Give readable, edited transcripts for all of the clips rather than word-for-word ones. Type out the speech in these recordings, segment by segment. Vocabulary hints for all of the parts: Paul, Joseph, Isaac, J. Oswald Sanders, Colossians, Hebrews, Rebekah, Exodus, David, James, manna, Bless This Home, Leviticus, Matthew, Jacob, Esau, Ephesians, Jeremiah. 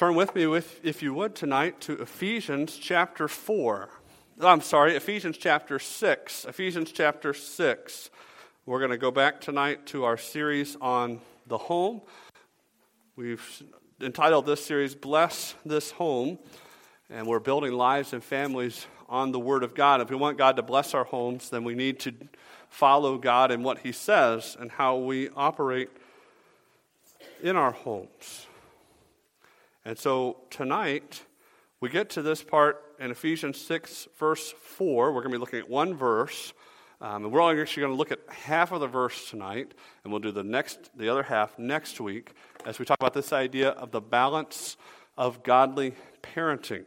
Turn with me, if you would, tonight to Ephesians chapter 6. Ephesians chapter 6. We're going to go back tonight to our series on the home. We've entitled this series, Bless This Home, and we're building lives and families on the Word of God. If we want God to bless our homes, then we need to follow God and what He says and how we operate in our homes. And so tonight, we get to this part in Ephesians 6, verse 4. We're going to be looking at one verse, and we're only actually going to look at half of the verse tonight, and we'll do the other half next week as we talk about this idea of the balance of godly parenting.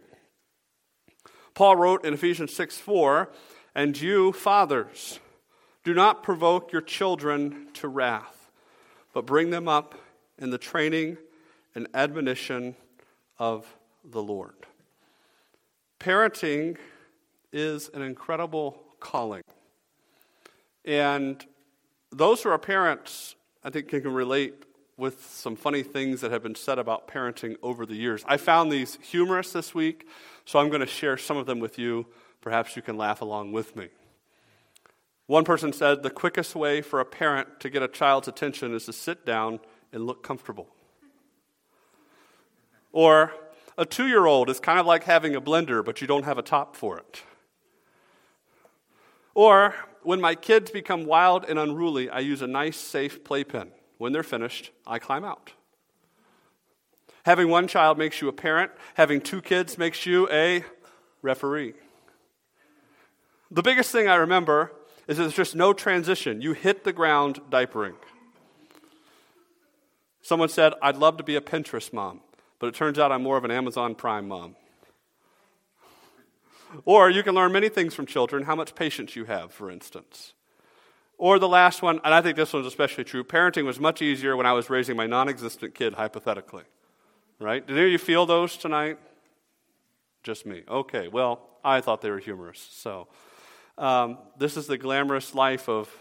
Paul wrote in Ephesians 6, 4, "And you, fathers, do not provoke your children to wrath, but bring them up in the training and admonition of the Lord." Parenting is an incredible calling. And those who are parents, I think, can relate with some funny things that have been said about parenting over the years. I found these humorous this week, so I'm going to share some of them with you. Perhaps you can laugh along with me. One person said, "The quickest way for a parent to get a child's attention is to sit down and look comfortable." Or, "A 2-year-old is kind of like having a blender, but you don't have a top for it." Or, "When my kids become wild and unruly, I use a nice, safe playpen. When they're finished, I climb out." "Having one child makes you a parent. Having 2 kids makes you a referee." The biggest thing I remember is there's just no transition. You hit the ground diapering. Someone said, "I'd love to be a Pinterest mom, but it turns out I'm more of an Amazon Prime mom." Or, "You can learn many things from children, how much patience you have," for instance. Or the last one, and I think this one's especially true, "Parenting was much easier when I was raising my non-existent kid, hypothetically." Right? Did any of you feel those tonight? Just me. Okay, well, I thought they were humorous. So, this is the glamorous life of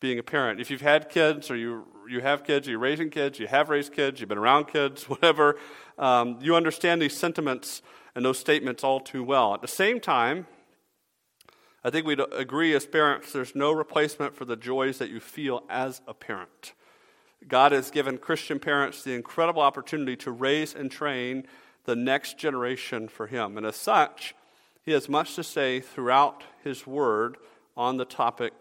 being a parent. If you've had kids, or you have kids, you're raising kids, you have raised kids, you've been around kids, whatever, you understand these sentiments and those statements all too well. At the same time, I think we'd agree as parents, there's no replacement for the joys that you feel as a parent. God has given Christian parents the incredible opportunity to raise and train the next generation for Him. And as such, He has much to say throughout His Word on the topic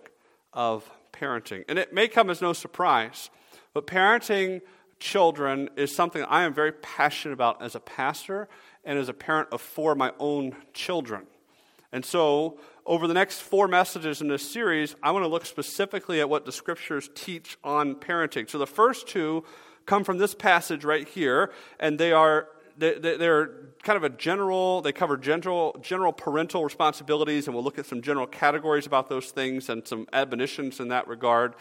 of parenting. And it may come as no surprise, but parenting children is something that I am very passionate about as a pastor and as a parent of 4 of my own children. And so, over the next 4 messages in this series, I want to look specifically at what the Scriptures teach on parenting. So the first 2 come from this passage right here, and they're kind of a general, they cover general parental responsibilities, and we'll look at some general categories about those things and some admonitions in that regard.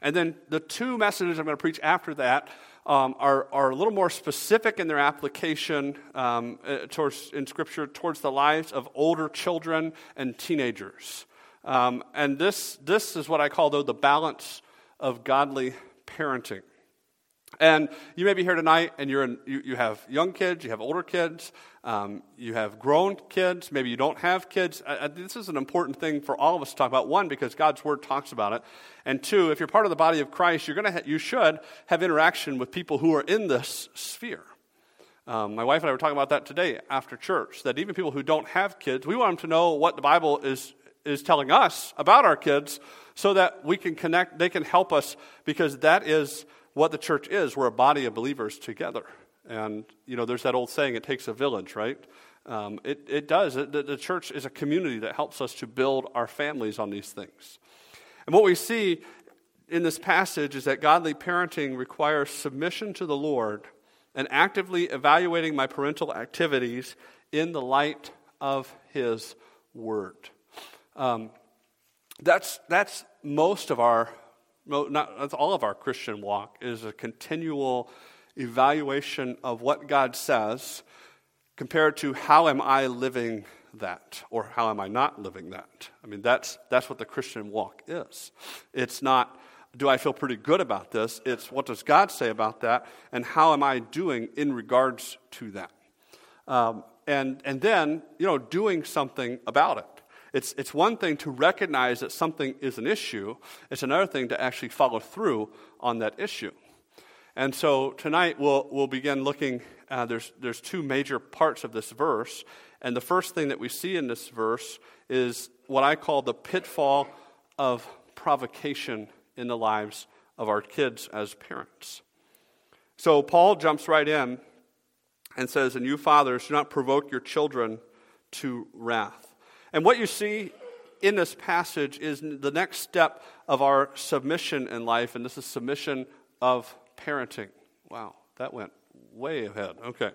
And then the 2 messages I'm going to preach after that are a little more specific in their application in Scripture towards the lives of older children and teenagers. And this is what I call, though, the balance of godly parenting. And you may be here tonight, and you have young kids, you have older kids, you have grown kids, maybe you don't have kids. This is an important thing for all of us to talk about. 1, because God's Word talks about it. And 2, if you're part of the body of Christ, you should have interaction with people who are in this sphere. My wife and I were talking about that today after church, that even people who don't have kids, we want them to know what the Bible is telling us about our kids so that we can connect, they can help us, because that is what the church is. We're a body of believers together. And, there's that old saying, it takes a village, right? It does. The church is a community that helps us to build our families on these things. And what we see in this passage is that godly parenting requires submission to the Lord and actively evaluating my parental activities in the light of His Word. That's most of our... that's all of our Christian walk, is a continual evaluation of what God says compared to how am I living that, or how am I not living that. I mean, that's what the Christian walk is. It's not do I feel pretty good about this? It's what does God say about that, and how am I doing in regards to that? And then, you know, doing something about it. It's one thing to recognize that something is an issue. It's another thing to actually follow through on that issue. And so tonight we'll begin looking. There's two major parts of this verse, and the first thing that we see in this verse is what I call the pitfall of provocation in the lives of our kids as parents. So Paul jumps right in and says, "And you fathers, do not provoke your children to wrath." And what you see in this passage is the next step of our submission in life, and this is submission of parenting. Wow, that went way ahead. Okay.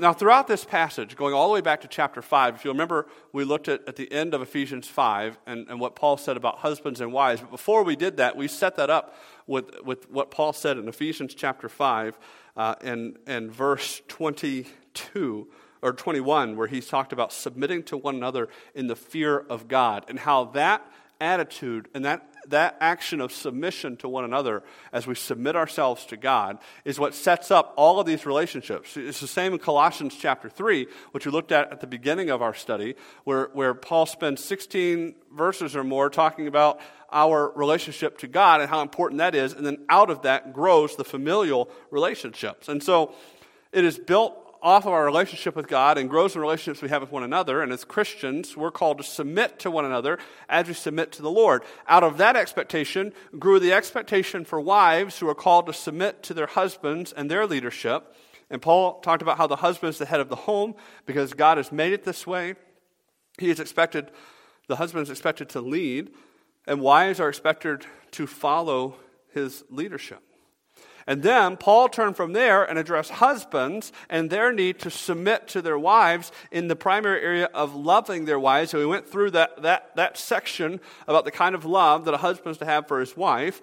Now, throughout this passage, going all the way back to chapter 5, if you remember, we looked at the end of Ephesians 5 and what Paul said about husbands and wives. But before we did that, we set that up with what Paul said in Ephesians chapter 5 and verse 22. Or 21, where he's talked about submitting to one another in the fear of God, and how that attitude and that action of submission to one another as we submit ourselves to God is what sets up all of these relationships. It's the same in Colossians chapter 3, which we looked at the beginning of our study, where Paul spends 16 verses or more talking about our relationship to God and how important that is, and then out of that grows the familial relationships. And so it is built off of our relationship with God and grows in relationships we have with one another. And as Christians, we're called to submit to one another as we submit to the Lord. Out of that expectation grew the expectation for wives who are called to submit to their husbands and their leadership. And Paul talked about how the husband is the head of the home because God has made it this way. The husband is expected to lead, and wives are expected to follow his leadership. And then Paul turned from there and addressed husbands and their need to submit to their wives in the primary area of loving their wives. So we went through that section about the kind of love that a husband is to have for his wife,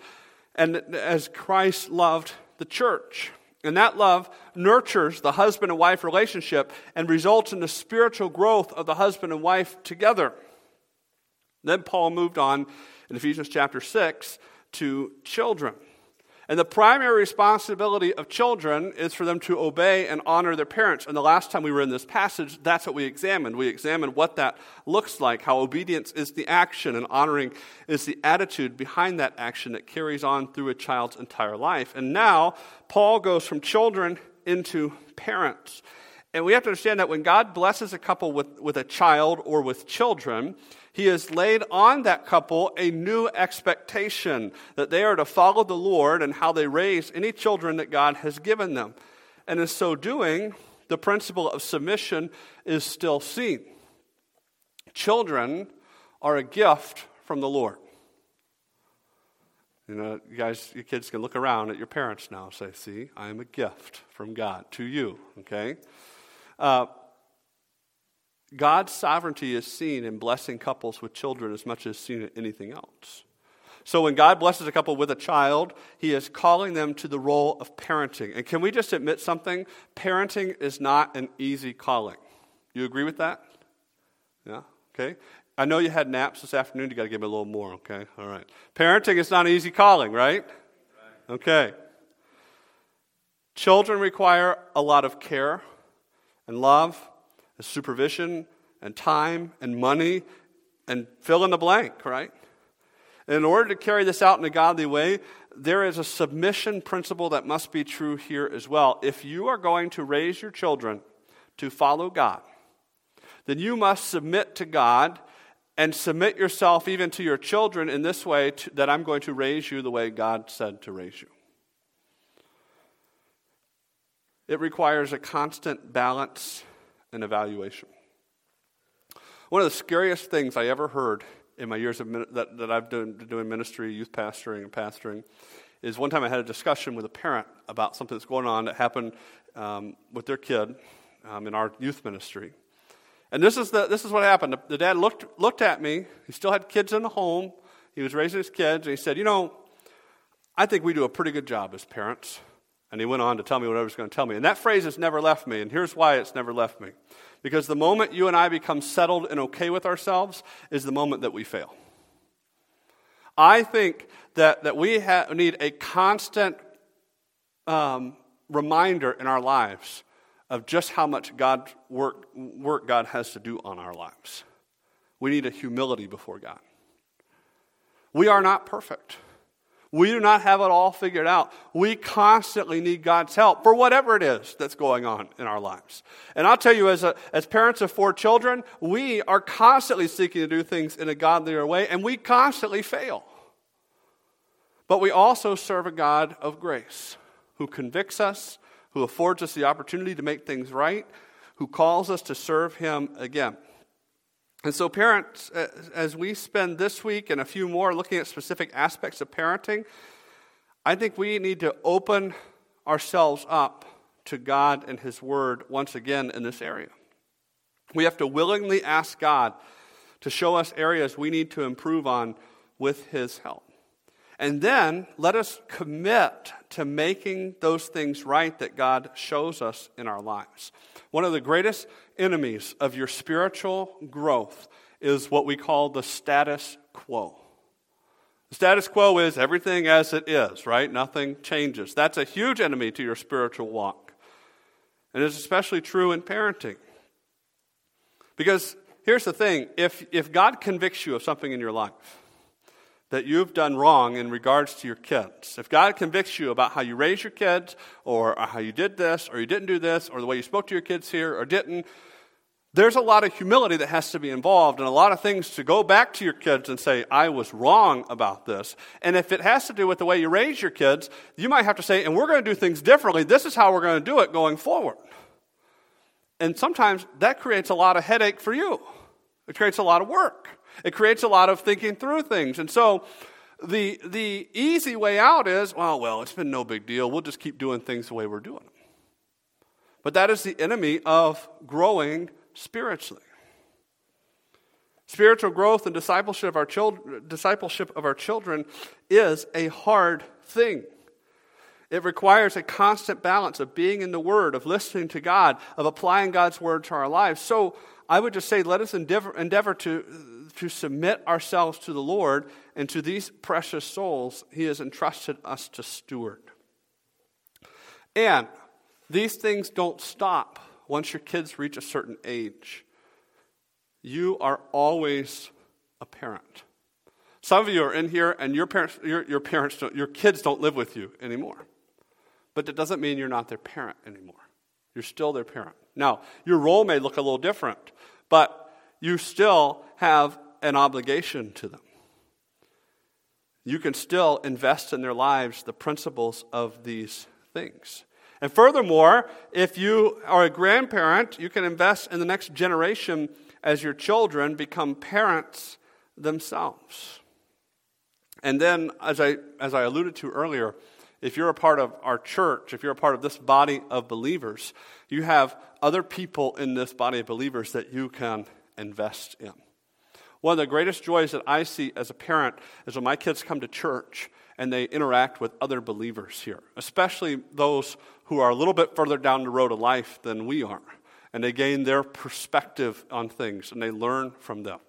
and as Christ loved the church. And that love nurtures the husband and wife relationship and results in the spiritual growth of the husband and wife together. Then Paul moved on in Ephesians chapter 6 to children. And the primary responsibility of children is for them to obey and honor their parents. And the last time we were in this passage, that's what we examined. We examined what that looks like, how obedience is the action and honoring is the attitude behind that action that carries on through a child's entire life. And now, Paul goes from children into parents. And we have to understand that when God blesses a couple with a child or with children, he has laid on that couple a new expectation that they are to follow the Lord and how they raise any children that God has given them. And in so doing, the principle of submission is still seen. Children are a gift from the Lord. You know, you guys, your kids can look around at your parents now and say, "See, I am a gift from God to you," okay? God's sovereignty is seen in blessing couples with children as much as seen in anything else. So when God blesses a couple with a child, he is calling them to the role of parenting. And can we just admit something? Parenting is not an easy calling. You agree with that? Yeah? Okay. I know you had naps this afternoon. You got to give me a little more, okay? All right. Parenting is not an easy calling, right? Right. Okay. Children require a lot of care and love, and supervision, and time, and money, and fill in the blank, right? And in order to carry this out in a godly way, there is a submission principle that must be true here as well. If you are going to raise your children to follow God, then you must submit to God and submit yourself even to your children in this way, that I'm going to raise you the way God said to raise you. It requires a constant balance and evaluation. One of the scariest things I ever heard in my years of that I've been doing ministry, youth pastoring, and pastoring, is one time I had a discussion with a parent about something that's going on that happened with their kid in our youth ministry. And this is what happened. The dad looked at me. He still had kids in the home. He was raising his kids, and he said, "You know, I think we do a pretty good job as parents." And he went on to tell me whatever he was going to tell me. And that phrase has never left me, and here's why it's never left me. Because the moment you and I become settled and okay with ourselves is the moment that we fail. I think that we need a constant reminder in our lives of just how much God's work God has to do on our lives. We need a humility before God. We are not perfect. We do not have it all figured out. We constantly need God's help for whatever it is that's going on in our lives. And I'll tell you, as parents of 4 children, we are constantly seeking to do things in a godlier way, and we constantly fail. But we also serve a God of grace who convicts us, who affords us the opportunity to make things right, who calls us to serve Him again. And so parents, as we spend this week and a few more looking at specific aspects of parenting, I think we need to open ourselves up to God and His Word once again in this area. We have to willingly ask God to show us areas we need to improve on with His help. And then let us commit to making those things right that God shows us in our lives. One of the greatest enemies of your spiritual growth is what we call the status quo. The status quo is everything as it is, right? Nothing changes. That's a huge enemy to your spiritual walk. And it's especially true in parenting. Because here's the thing, if God convicts you of something in your life that you've done wrong in regards to your kids. If God convicts you about how you raise your kids, or how you did this, or you didn't do this, or the way you spoke to your kids here, or didn't, there's a lot of humility that has to be involved, and a lot of things to go back to your kids and say, I was wrong about this. And if it has to do with the way you raise your kids, you might have to say, and we're going to do things differently. This is how we're going to do it going forward. And sometimes that creates a lot of headache for you. It creates a lot of work. It creates a lot of thinking through things. And so the easy way out is, well, it's been no big deal. We'll just keep doing things the way we're doing them. But that is the enemy of growing spiritually. Spiritual growth and discipleship of our children is a hard thing. It requires a constant balance of being in the Word, of listening to God, of applying God's Word to our lives. So I would just say, let us endeavor to submit ourselves to the Lord and to these precious souls He has entrusted us to steward. And these things don't stop once your kids reach a certain age. You are always a parent. Some of you are in here and your kids don't live with you anymore. But that doesn't mean you're not their parent anymore. You're still their parent. Now, your role may look a little different, but you still have an obligation to them. You can still invest in their lives the principles of these things. And furthermore, if you are a grandparent, you can invest in the next generation as your children become parents themselves. And then, as I alluded to earlier, if you're a part of our church, if you're a part of this body of believers, you have other people in this body of believers that you can invest in. One of the greatest joys that I see as a parent is when my kids come to church and they interact with other believers here, especially those who are a little bit further down the road of life than we are, and they gain their perspective on things and they learn from them.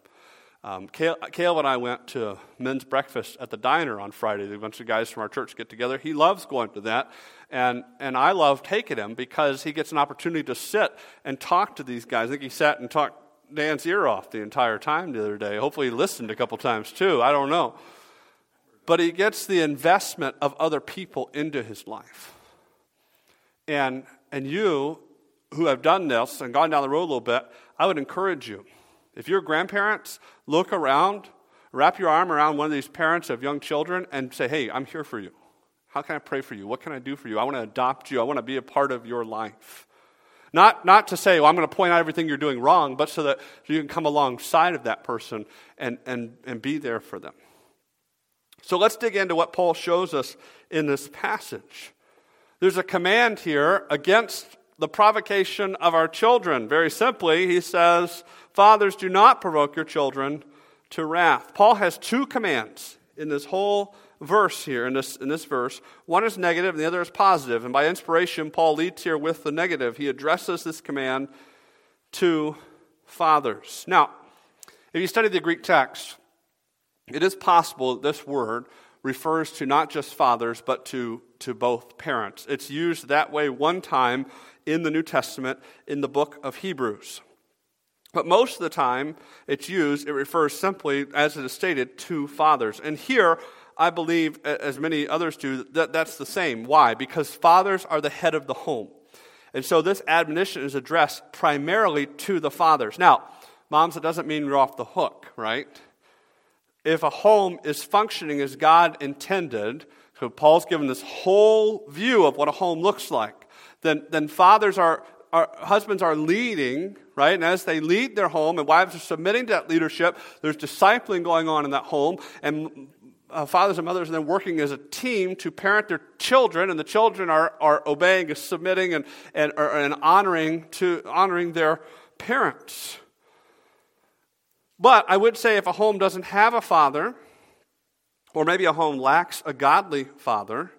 Caleb and I went to men's breakfast at the diner on Friday. A bunch of guys from our church get together. He loves going to that, and I love taking him because he gets an opportunity to sit and talk to these guys. I think he sat and talked Dan's ear off the entire time the other day. Hopefully he listened a couple times too. I don't know. But he gets the investment of other people into his life. And you who have done this and gone down the road a little bit, I would encourage you. If you're grandparents, look around, wrap your arm around one of these parents of young children and say, hey, I'm here for you. How can I pray for you? What can I do for you? I want to adopt you. I want to be a part of your life. Not to say, well, I'm going to point out everything you're doing wrong, but so you can come alongside of that person and be there for them. So let's dig into what Paul shows us in this passage. There's a command here against the provocation of our children. Very simply, he says, fathers, do not provoke your children to wrath. Paul has two commands in this whole verse here, in this verse. One is negative and the other is positive. And by inspiration, Paul leads here with the negative. He addresses this command to fathers. Now, if you study the Greek text, It is possible that this word refers to not just fathers, but to both parents. It's used that way one time in the New Testament in the book of Hebrews. But most of the time it's used, it refers simply, as it is stated, to fathers. And here, I believe, as many others do, that that's the same. Why? Because fathers are the head of the home. And so this admonition is addressed primarily to the fathers. Now, moms, it doesn't mean you're off the hook, right? If a home is functioning as God intended, so Paul's given this whole view of what a home looks like, then fathers are husbands are leading, right? And as they lead their home and wives are submitting to that leadership, there's discipling going on in that home, and fathers and mothers are then working as a team to parent their children, and the children are obeying and submitting and honoring their parents. But I would say if a home doesn't have a father, or maybe a home lacks a godly father,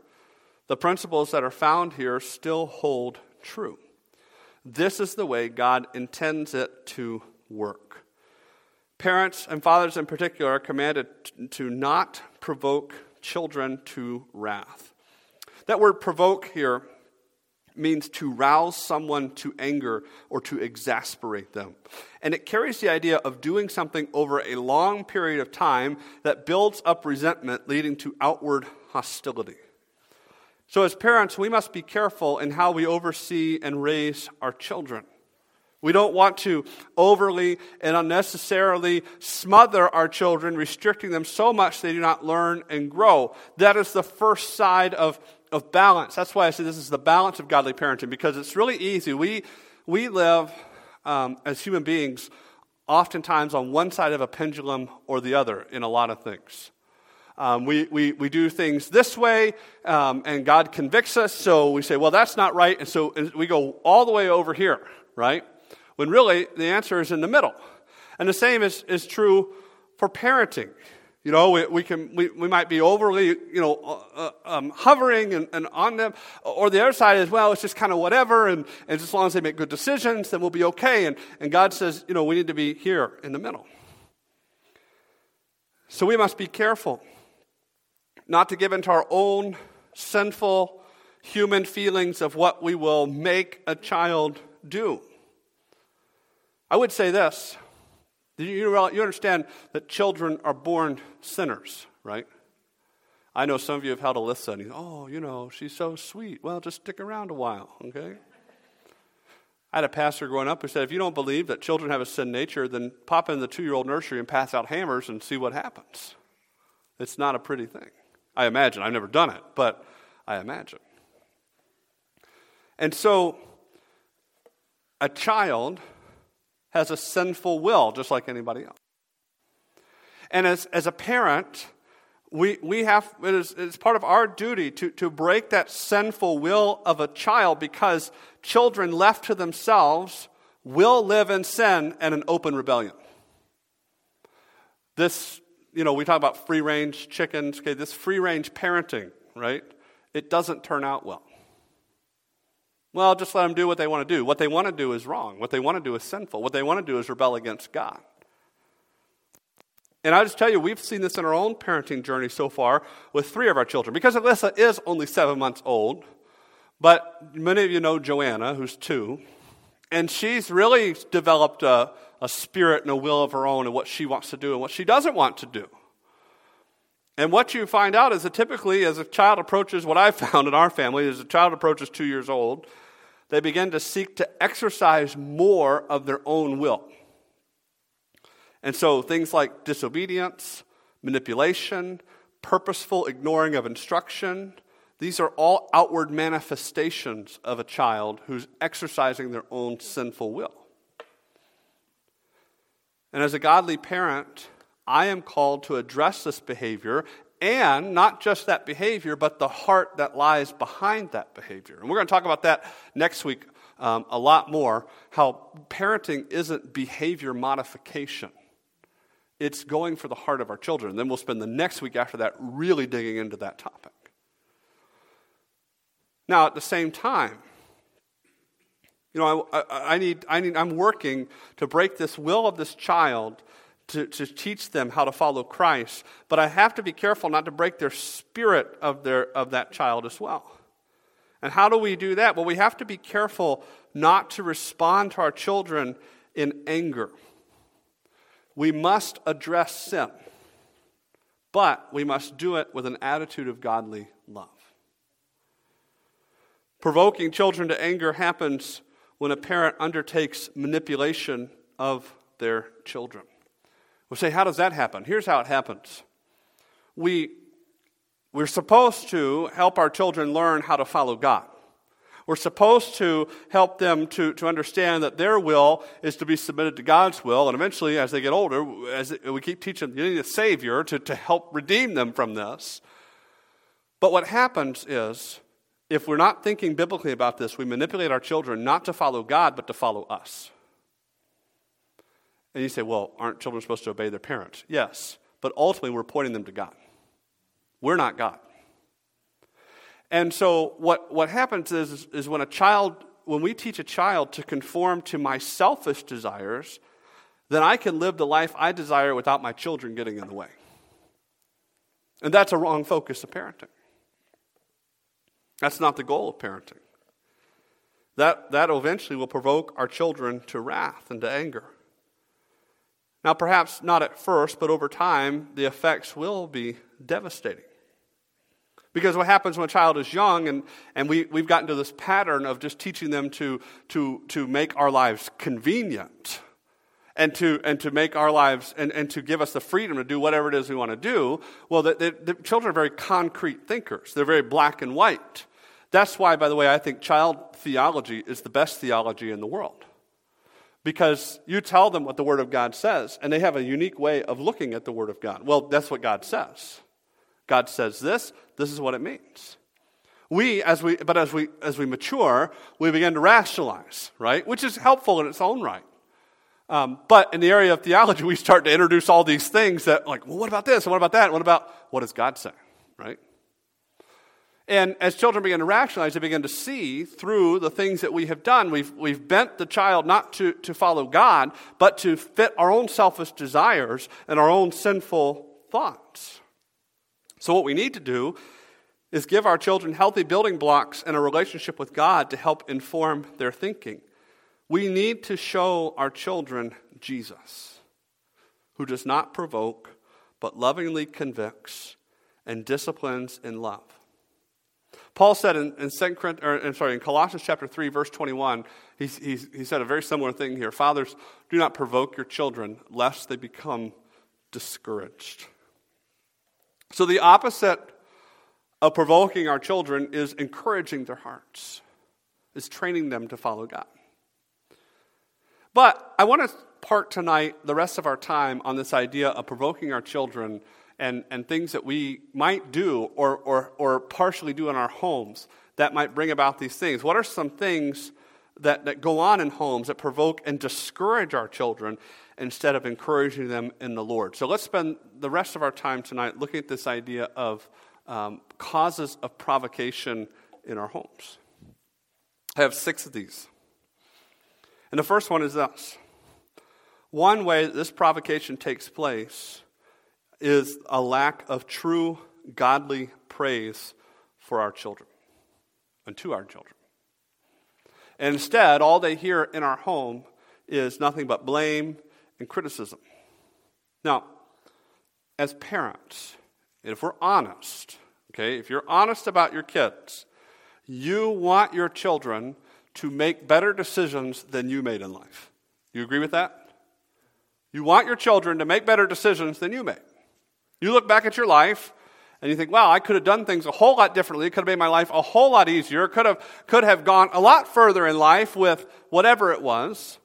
the principles that are found here still hold true. This is the way God intends it to work. Parents and fathers in particular are commanded to not provoke children to wrath. That word provoke here means to rouse someone to anger or to exasperate them. And it carries the idea of doing something over a long period of time that builds up resentment, leading to outward hostility. So as parents, we must be careful in how we oversee and raise our children. We don't want to overly and unnecessarily smother our children, restricting them so much they do not learn and grow. That is the first side of balance. That's why I say this is the balance of godly parenting, because it's really easy. We live as human beings oftentimes on one side of a pendulum or the other in a lot of things. We do things this way, and God convicts us, so we say, well, that's not right, and so we go all the way over here, right? When really, the answer is in the middle. And the same is true for parenting. You know, we might be overly, hovering and on them, or the other side is, well, it's just kind of whatever, and as long as they make good decisions, then we'll be okay. And God says, we need to be here in the middle. So we must be careful not to give into our own sinful human feelings of what we will make a child do. I would say this. You understand that children are born sinners, right? I know some of you have held Alyssa, and you go, oh, she's so sweet. Well, just stick around a while, okay? I had a pastor growing up who said, if you don't believe that children have a sin nature, then pop in the 2-year-old nursery and pass out hammers and see what happens. It's not a pretty thing. I imagine. I've never done it, but I imagine. And so a child has a sinful will, just like anybody else. And as a parent, we have, it's part of our duty to break that sinful will of a child, because children left to themselves will live in sin and an open rebellion. This, we talk about free-range chickens, okay, this free-range parenting, right? It doesn't turn out well. Well, just let them do what they want to do. What they want to do is wrong. What they want to do is sinful. What they want to do is rebel against God. And I'll just tell you, we've seen this in our own parenting journey so far with 3 of our children. Because Alyssa is only 7 months old, but many of you know Joanna, who's 2, and she's really developed a spirit and a will of her own and what she wants to do and what she doesn't want to do. And what you find out is that typically as a child approaches, what I found in our family is a child approaches 2 years old, they begin to seek to exercise more of their own will. And so things like disobedience, manipulation, purposeful ignoring of instruction, these are all outward manifestations of a child who's exercising their own sinful will. And as a godly parent, I am called to address this behavior, and not just that behavior, but the heart that lies behind that behavior. And we're going to talk about that next week a lot more, how parenting isn't behavior modification. It's going for the heart of our children. And then we'll spend the next week after that really digging into that topic. Now, at the same time, I'm working to break this will of this child to teach them how to follow Christ, but I have to be careful not to break their spirit of that child as well. And how do we do that? Well, we have to be careful not to respond to our children in anger. We must address sin, but we must do it with an attitude of godly love. Provoking children to anger happens when a parent undertakes manipulation of their children. We'll say, how does that happen? Here's how it happens. We're supposed to help our children learn how to follow God. We're supposed to help them to understand that their will is to be submitted to God's will, and eventually, as they get older, as we keep teaching them, you need a Savior to help redeem them from this. But what happens is, if we're not thinking biblically about this, we manipulate our children not to follow God, but to follow us. And you say, well, aren't children supposed to obey their parents? Yes, but ultimately we're pointing them to God. We're not God. And so what happens is when we teach a child to conform to my selfish desires, then I can live the life I desire without my children getting in the way. And that's a wrong focus of parenting. That's not the goal of parenting. That eventually will provoke our children to wrath and to anger. Now, perhaps not at first, but over time, the effects will be devastating. Because what happens when a child is young, and we've gotten to this pattern of just teaching them to make our lives convenient and to make our lives and to give us the freedom to do whatever it is we want to do, well, the children are very concrete thinkers. They're very black and white. That's why, by the way, I think child theology is the best theology in the world. Because you tell them what the Word of God says, and they have a unique way of looking at the Word of God. Well, that's what God says. God says this. This is what it means. As we mature, we begin to rationalize, right? Which is helpful in its own right. But in the area of theology, we start to introduce all these things that, like, well, what about this? What about that? What about what does God say, right? And as children begin to rationalize, they begin to see through the things that we have done. We've bent the child not to follow God, but to fit our own selfish desires and our own sinful thoughts. So what we need to do is give our children healthy building blocks and a relationship with God to help inform their thinking. We need to show our children Jesus, who does not provoke, but lovingly convicts and disciplines in love. Paul said in Colossians chapter 3, verse 21, he said a very similar thing here. Fathers, do not provoke your children, lest they become discouraged. So the opposite of provoking our children is encouraging their hearts, is training them to follow God. But I want to park tonight the rest of our time on this idea of provoking our children and things that we might do or partially do in our homes that might bring about these things. What are some things that go on in homes that provoke and discourage our children instead of encouraging them in the Lord? So let's spend the rest of our time tonight looking at this idea of causes of provocation in our homes. I have 6 of these. And the first one is this. One way that this provocation takes place is a lack of true godly praise for our children and to our children. And instead, all they hear in our home is nothing but blame and criticism. Now, as parents, if we're honest, okay, if you're honest about your kids, you want your children to make better decisions than you made in life. You agree with that? You want your children to make better decisions than you made. You look back at your life, and you think, wow, I could have done things a whole lot differently. It could have made my life a whole lot easier. Could have gone a lot further in life with whatever it was.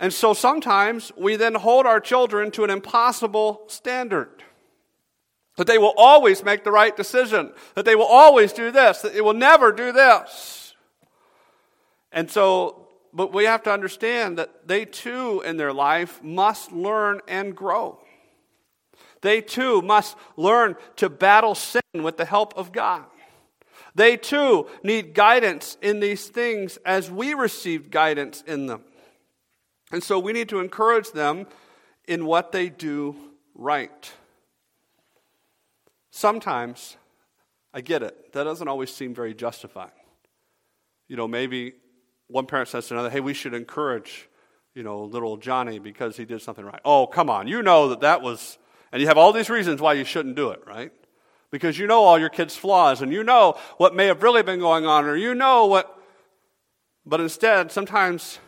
And so sometimes we then hold our children to an impossible standard. That they will always make the right decision. That they will always do this. That they will never do this. And so, but we have to understand that they too in their life must learn and grow. They too must learn to battle sin with the help of God. They too need guidance in these things as we receive guidance in them. And so we need to encourage them in what they do right. Sometimes, I get it, that doesn't always seem very justifying. You know, maybe one parent says to another, hey, we should encourage, you know, little Johnny because he did something right. Oh, come on, you know that was, and you have all these reasons why you shouldn't do it, right? Because you know all your kids' flaws, and you know what may have really been going on, or you know what, but instead, sometimes,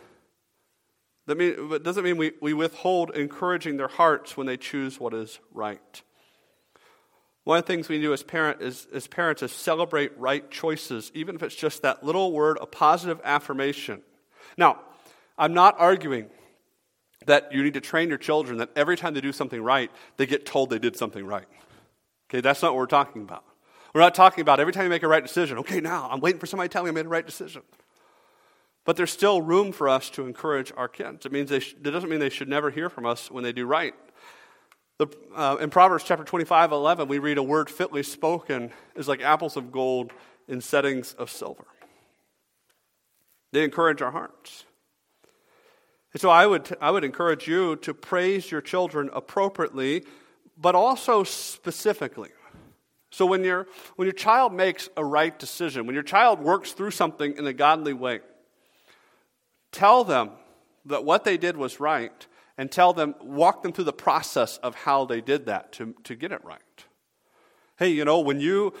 it doesn't mean we withhold encouraging their hearts when they choose what is right. One of the things we do as parents is celebrate right choices, even if it's just that little word, a positive affirmation. Now, I'm not arguing that you need to train your children that every time they do something right, they get told they did something right. Okay, that's not what we're talking about. We're not talking about every time you make a right decision, okay, now I'm waiting for somebody to tell me I made a right decision. But there's still room for us to encourage our kids. It doesn't mean they should never hear from us when they do right. In Proverbs chapter 25:11, we read, a word fitly spoken is like apples of gold in settings of silver. They encourage our hearts. And so I would encourage you to praise your children appropriately, but also specifically. So when your child makes a right decision, when your child works through something in a godly way, tell them that what they did was right, and walk them through the process of how they did that to get it right. Hey, you know, when you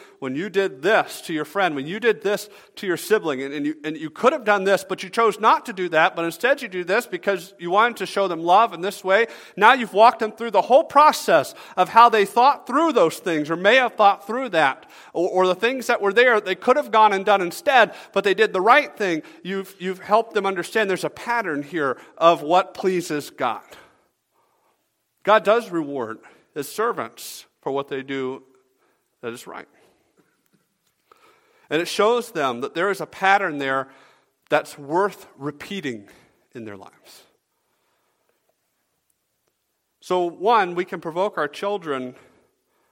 did this to your friend, when you did this to your sibling, and you could have done this, but you chose not to do that, but instead you do this because you wanted to show them love in this way, now you've walked them through the whole process of how they thought through those things, or may have thought through that, or the things that were there they could have gone and done instead, but they did the right thing. You've helped them understand there's a pattern here of what pleases God. God does reward His servants for what they do that is right. And it shows them that there is a pattern there that's worth repeating in their lives. So one, we can provoke our children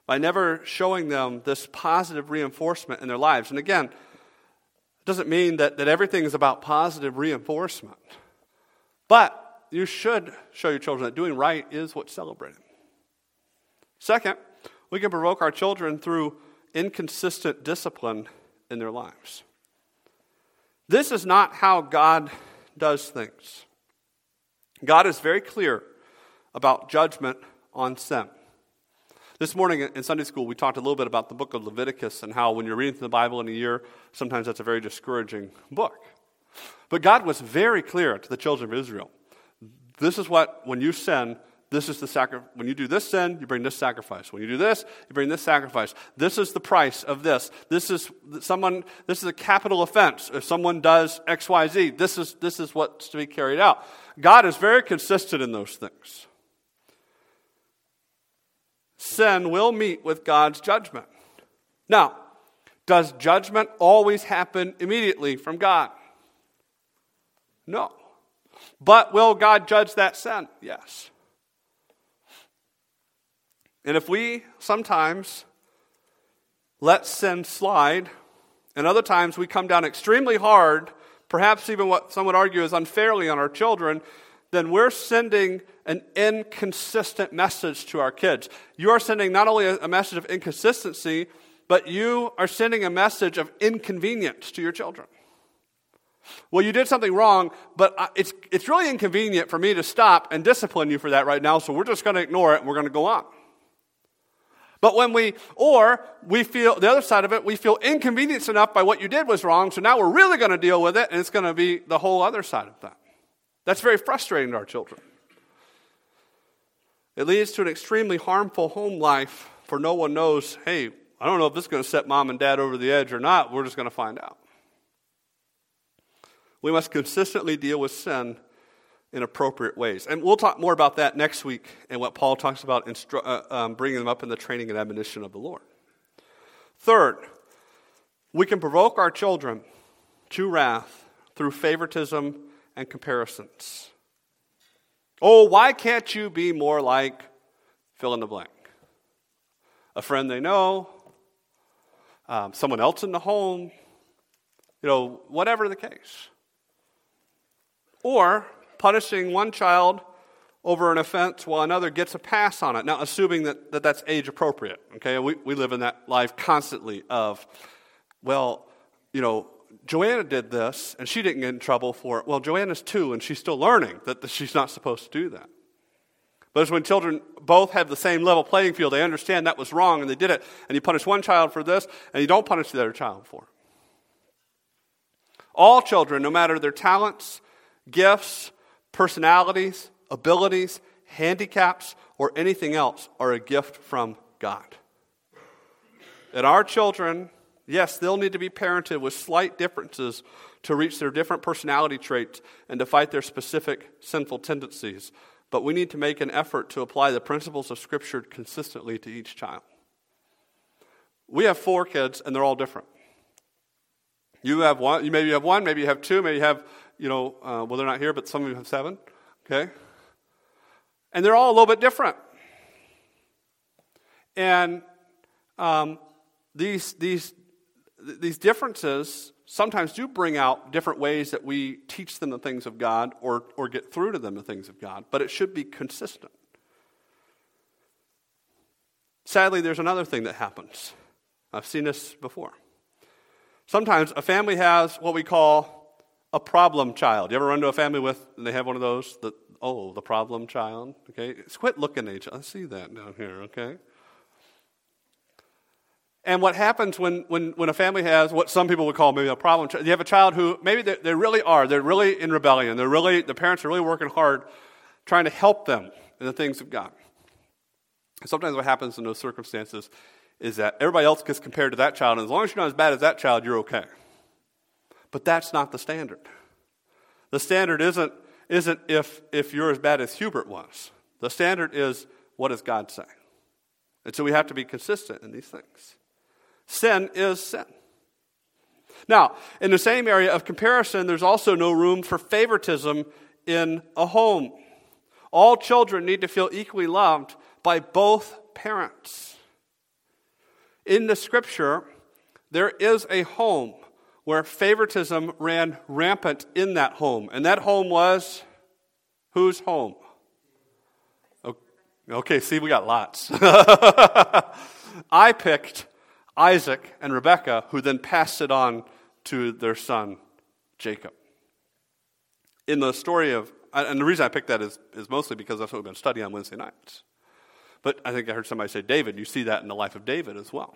by never showing them this positive reinforcement in their lives. And again, it doesn't mean that everything is about positive reinforcement. But you should show your children that doing right is what's celebrated. Second, we can provoke our children through inconsistent discipline in their lives. This is not how God does things. God is very clear about judgment on sin. This morning in Sunday school, we talked a little bit about the book of Leviticus and how when you're reading through the Bible in a year, sometimes that's a very discouraging book. But God was very clear to the children of Israel. This is what, when you sin, this is the sacrifice. When you do this sin, you bring this sacrifice. When you do this, you bring this sacrifice. This is the price of this. This is a capital offense. If someone does X, Y, Z, this is what's to be carried out. God is very consistent in those things. Sin will meet with God's judgment. Now, does judgment always happen immediately from God? No. But will God judge that sin? Yes. And if we sometimes let sin slide, and other times we come down extremely hard, perhaps even what some would argue is unfairly on our children, then we're sending an inconsistent message to our kids. You are sending not only a message of inconsistency, but you are sending a message of inconvenience to your children. Well, you did something wrong, but it's really inconvenient for me to stop and discipline you for that right now, so we're just going to ignore it and we're going to go on. But we feel, the other side of it, we feel inconvenienced enough by what you did was wrong, so now we're really going to deal with it, and it's going to be the whole other side of that. That's very frustrating to our children. It leads to an extremely harmful home life, for no one knows, hey, I don't know if this is going to set mom and dad over the edge or not, we're just going to find out. We must consistently deal with sin in appropriate ways. And we'll talk more about that next week and what Paul talks about bringing them up in the training and admonition of the Lord. Third, we can provoke our children to wrath through favoritism and comparisons. Oh, why can't you be more like fill in the blank? A friend they know, someone else in the home, you know, whatever the case. Or punishing one child over an offense while another gets a pass on it. Now, assuming that that's age appropriate, okay? We live in that life constantly of, well, you know, Joanna did this, and she didn't get in trouble for it. Well, Joanna's 2, and she's still learning that she's not supposed to do that. But it's when children both have the same level playing field, they understand that was wrong, and they did it, and you punish one child for this, and you don't punish the other child for it. All children, no matter their talents, gifts, personalities, abilities, handicaps, or anything else, are a gift from God. And our children, yes, they'll need to be parented with slight differences to reach their different personality traits and to fight their specific sinful tendencies. But we need to make an effort to apply the principles of Scripture consistently to each child. We have 4 kids, and they're all different. You have one, maybe you have one, maybe you have 2, maybe you have, well, they're not here, but some of you have 7. Okay? And they're all a little bit different. And these differences sometimes do bring out different ways that we teach them the things of God or get through to them the things of God, but it should be consistent. Sadly, there's another thing that happens. I've seen this before. Sometimes a family has what we call a problem child. You ever run into a family and they have one of those, the problem child? Okay, quit looking at each other. I see that down here, okay? And what happens when a family has what some people would call maybe a problem child, you have a child who maybe they're really in rebellion. The parents are really working hard trying to help them in the things of God. And sometimes what happens in those circumstances is that everybody else gets compared to that child, and as long as you're not as bad as that child, you're okay. But that's not the standard. The standard isn't if you're as bad as Hubert was. The standard is, what does God say? And so we have to be consistent in these things. Sin is sin. Now, in the same area of comparison, there's also no room for favoritism in a home. All children need to feel equally loved by both parents. In the Scripture, there is a home where favoritism ran rampant in that home. And that home was whose home? Okay, see, we got lots. I picked Isaac and Rebekah, who then passed it on to their son, Jacob. In the story of, and the reason I picked that is mostly because that's what we've been studying on Wednesday nights. But I think I heard somebody say David. You see that in the life of David as well.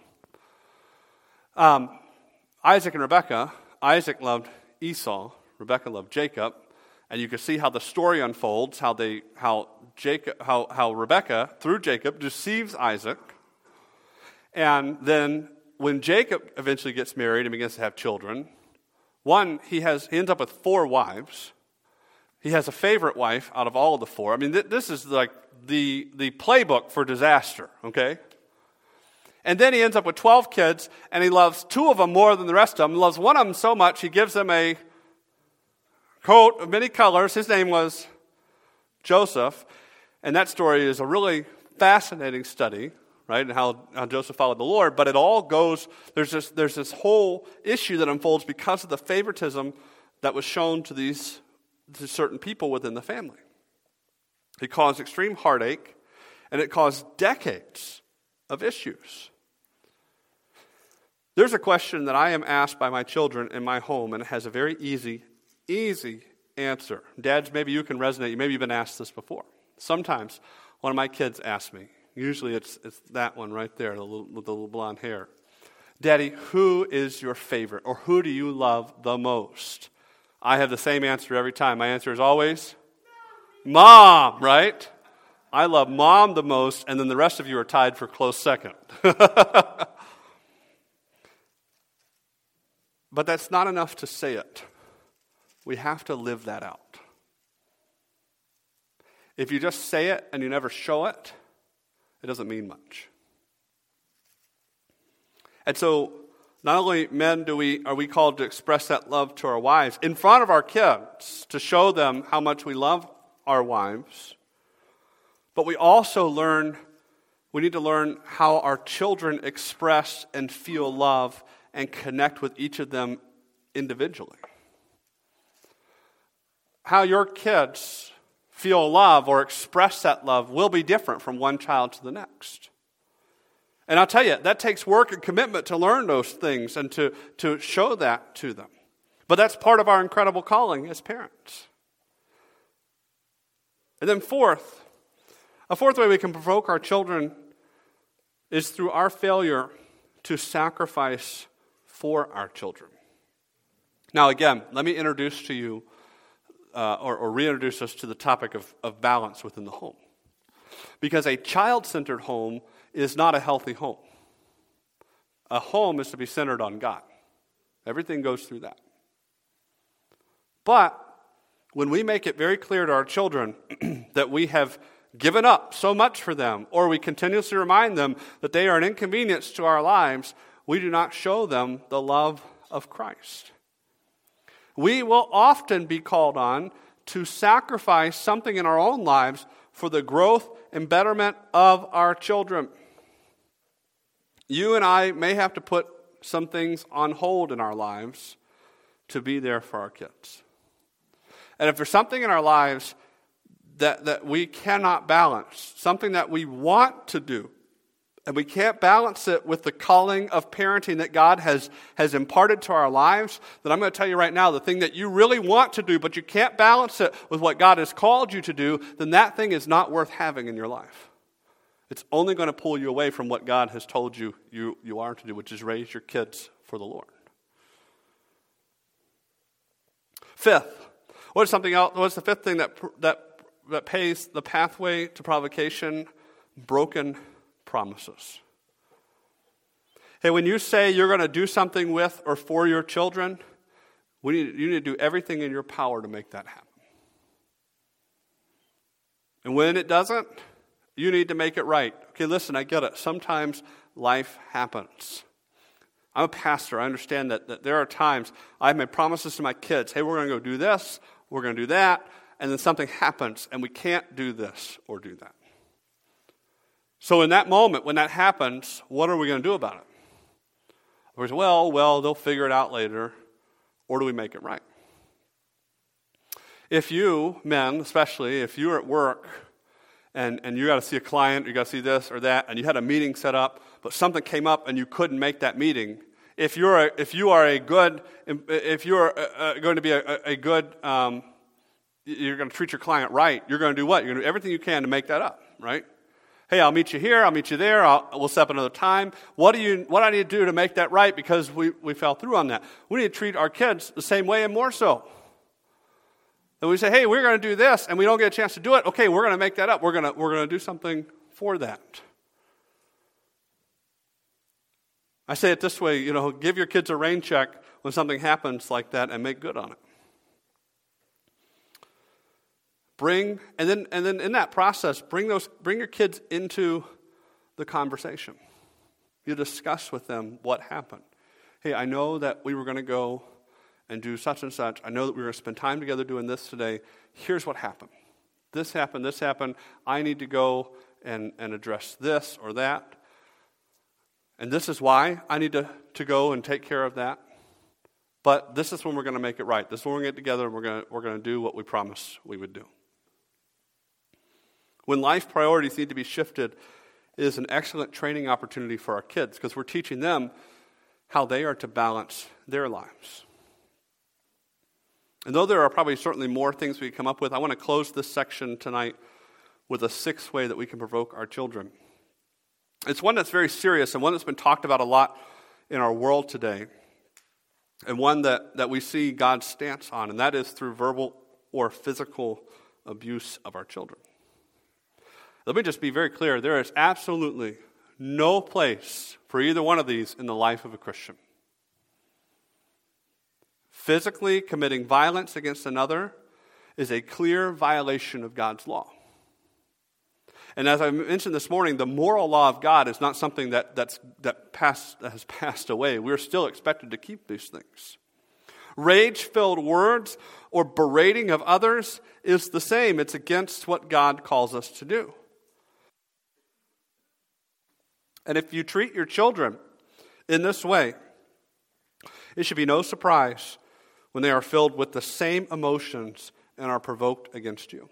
Isaac and Rebekah, Isaac loved Esau, Rebekah loved Jacob, and you can see how the story unfolds, how Rebekah, through Jacob, deceives Isaac. And then when Jacob eventually gets married and begins to have children, he ends up with 4 wives. He has a favorite wife out of all of the 4. I mean, this is like the playbook for disaster, okay? And then he ends up with 12 kids, and he loves 2 of them more than the rest of them. He loves one of them so much, he gives them a coat of many colors. His name was Joseph. And that story is a really fascinating study, right, and how Joseph followed the Lord, but it all goes, there's this whole issue that unfolds because of the favoritism that was shown to certain people within the family. It caused extreme heartache, and it caused decades of issues. There's a question that I am asked by my children in my home, and it has a very easy answer. Dads, maybe you can resonate. Maybe you've been asked this before. Sometimes one of my kids asks me, usually it's that one right there, with the little blonde hair. Daddy, who is your favorite, or who do you love the most? I have the same answer every time. My answer is always, Mom, right? I love Mom the most, and then the rest of you are tied for close second. But that's not enough to say it. We have to live that out. If you just say it and you never show it, it doesn't mean much. And so, not only men are we called to express that love to our wives in front of our kids to show them how much we love our wives, but we also need to learn how our children express and feel love and connect with each of them individually. How your kids feel love or express that love will be different from one child to the next. And I'll tell you, that takes work and commitment to learn those things and to show that to them. But that's part of our incredible calling as parents. And then fourth, a fourth way we can provoke our children is through our failure to sacrifice for our children. Now again, let me introduce to you or reintroduce us to the topic of balance within the home. Because a child-centered home is not a healthy home. A home is to be centered on God. Everything goes through that. But when we make it very clear to our children that we have given up so much for them, or we continuously remind them that they are an inconvenience to our lives, we do not show them the love of Christ. We will often be called on to sacrifice something in our own lives for the growth and betterment of our children. You and I may have to put some things on hold in our lives to be there for our kids. And if there's something in our lives that we cannot balance, something that we want to do, and we can't balance it with the calling of parenting that God has imparted to our lives, then I'm going to tell you right now, the thing that you really want to do, but you can't balance it with what God has called you to do, then that thing is not worth having in your life. It's only going to pull you away from what God has told you are to do, which is raise your kids for the Lord. Fifth, what's the fifth thing that pays the pathway to provocation? Broken promises. Hey, when you say you're going to do something with or for your children, you need to do everything in your power to make that happen. And when it doesn't, you need to make it right. Okay, listen, I get it. Sometimes life happens. I'm a pastor. I understand that there are times I've made promises to my kids. Hey, we're going to go do this. We're going to do that. And then something happens, and we can't do this or do that. So in that moment, when that happens, what are we going to do about it? We say, well, they'll figure it out later, or do we make it right? If you, men especially, if you're at work, and you got to see a client, you got to see this or that, and you had a meeting set up, but something came up and you couldn't make that meeting, if you're going to be a good you're going to treat your client right. You're going to do what? You're going to do everything you can to make that up, right? Hey, I'll meet you here. I'll meet you there. We'll set up another time. What I need to do to make that right? Because we fell through on that. We need to treat our kids the same way and more so. And we say, hey, we're going to do this, and we don't get a chance to do it. Okay, we're going to make that up. We're going to do something for that. I say it this way, give your kids a rain check when something happens like that, and make good on it. And then in that process, bring your kids into the conversation. You discuss with them what happened. Hey, I know that we were going to go and do such and such. I know that we were going to spend time together doing this today. Here's what happened. This happened. I need to go and address this or that. And this is why I need to go and take care of that. But this is when we're going to make it right. This is when we get together and we're going to do what we promised we would do. When life priorities need to be shifted, it is an excellent training opportunity for our kids because we're teaching them how they are to balance their lives. And though there are probably certainly more things we could come up with, I want to close this section tonight with a sixth way that we can provoke our children. It's one that's very serious and one that's been talked about a lot in our world today, and one that we see God's stance on, and that is through verbal or physical abuse of our children. Let me just be very clear. There is absolutely no place for either one of these in the life of a Christian. Physically committing violence against another is a clear violation of God's law. And as I mentioned this morning, the moral law of God is not something that has passed away. We're still expected to keep these things. Rage-filled words or berating of others is the same. It's against what God calls us to do. And if you treat your children in this way, it should be no surprise when they are filled with the same emotions and are provoked against you.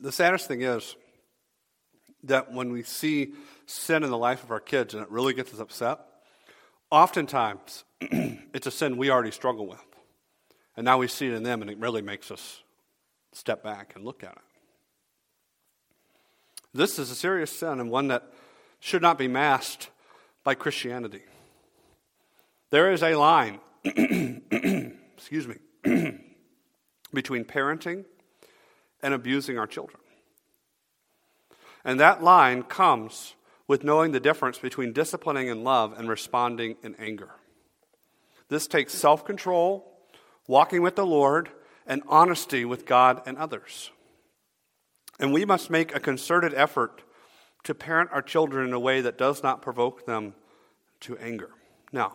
The saddest thing is that when we see sin in the life of our kids and it really gets us upset, oftentimes it's a sin we already struggle with. And now we see it in them, and it really makes us step back and look at it. This is a serious sin and one that should not be masked by Christianity. There is a line excuse me, between parenting and abusing our children. And that line comes with knowing the difference between disciplining in love and responding in anger. This takes self-control, walking with the Lord, and honesty with God and others. And we must make a concerted effort to parent our children in a way that does not provoke them to anger. Now,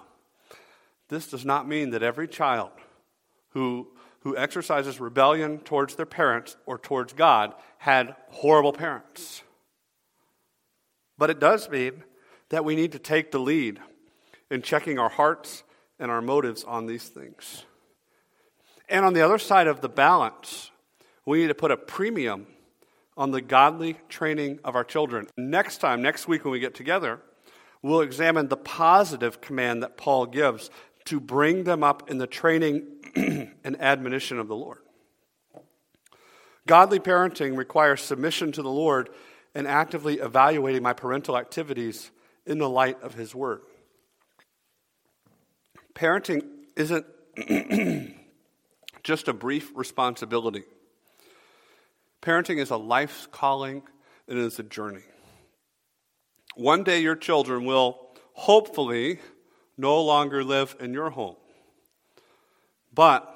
this does not mean that every child who exercises rebellion towards their parents or towards God had horrible parents. But it does mean that we need to take the lead in checking our hearts and our motives on these things. And on the other side of the balance, we need to put a premium on the godly training of our children. Next week when we get together, we'll examine the positive command that Paul gives to bring them up in the training and admonition of the Lord. Godly parenting requires submission to the Lord and actively evaluating my parental activities in the light of His Word. Parenting isn't just a brief responsibility. Parenting is a life's calling, and it is a journey. One day your children will hopefully no longer live in your home, but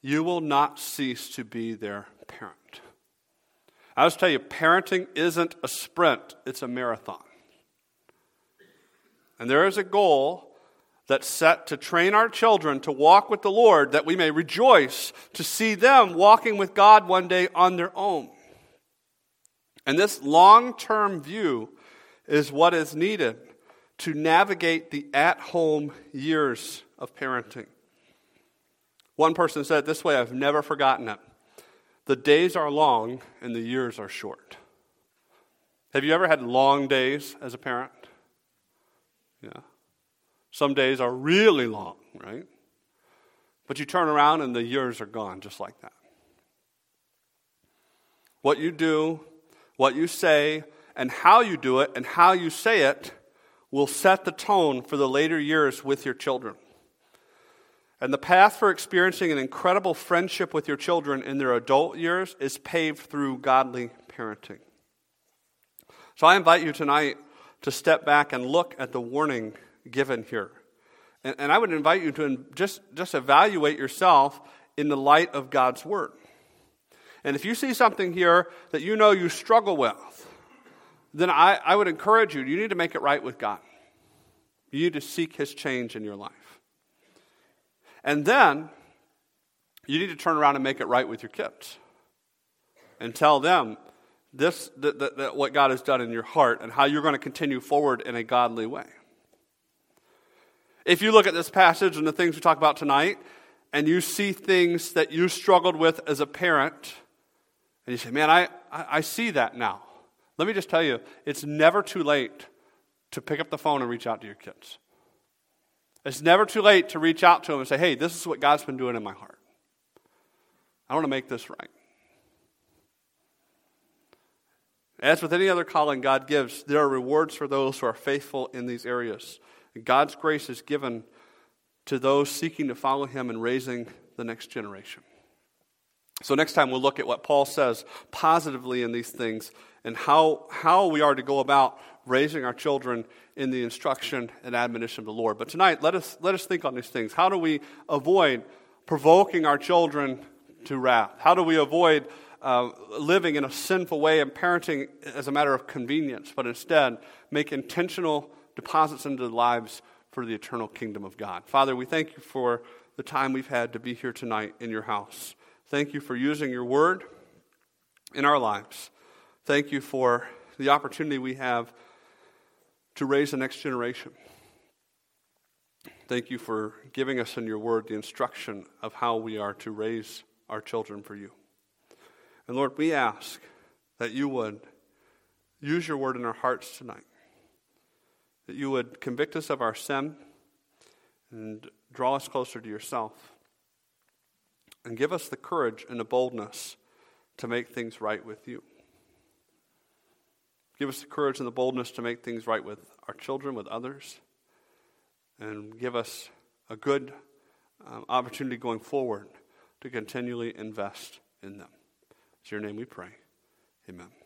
you will not cease to be their parent. I always tell you, parenting isn't a sprint, it's a marathon. And there is a goal that's set to train our children to walk with the Lord, that we may rejoice to see them walking with God one day on their own. And this long-term view is what is needed to navigate the at-home years of parenting. One person said it this way, I've never forgotten it. The days are long and the years are short. Have you ever had long days as a parent? Yeah. Some days are really long, right? But you turn around and the years are gone just like that. What you do, what you say, and how you do it, and how you say it will set the tone for the later years with your children. And the path for experiencing an incredible friendship with your children in their adult years is paved through godly parenting. So I invite you tonight to step back and look at the warning given here. And I would invite you to just evaluate yourself in the light of God's Word. And if you see something here that you know you struggle with, then I would encourage you, you need to make it right with God. You need to seek His change in your life. And then you need to turn around and make it right with your kids and tell them what God has done in your heart and how you're going to continue forward in a godly way. If you look at this passage and the things we talk about tonight, and you see things that you struggled with as a parent, and you say, man, I see that now. Let me just tell you, it's never too late to pick up the phone and reach out to your kids. It's never too late to reach out to them and say, hey, this is what God's been doing in my heart. I want to make this right. As with any other calling God gives, there are rewards for those who are faithful in these areas. God's grace is given to those seeking to follow Him and raising the next generation. So next time we'll look at what Paul says positively in these things and how we are to go about raising our children in the instruction and admonition of the Lord. But tonight, let us think on these things. How do we avoid provoking our children to wrath? How do we avoid living in a sinful way and parenting as a matter of convenience, but instead make intentional deposits into the lives for the eternal kingdom of God. Father, we thank You for the time we've had to be here tonight in Your house. Thank You for using Your word in our lives. Thank You for the opportunity we have to raise the next generation. Thank You for giving us in Your word the instruction of how we are to raise our children for You. And Lord, we ask that you would use your word in our hearts tonight, that you would convict us of our sin and draw us closer to yourself, and give us the courage and the boldness to make things right with you. Give us the courage and the boldness to make things right with our children, with others, and give us a good opportunity going forward to continually invest in them. It's your name we pray. Amen.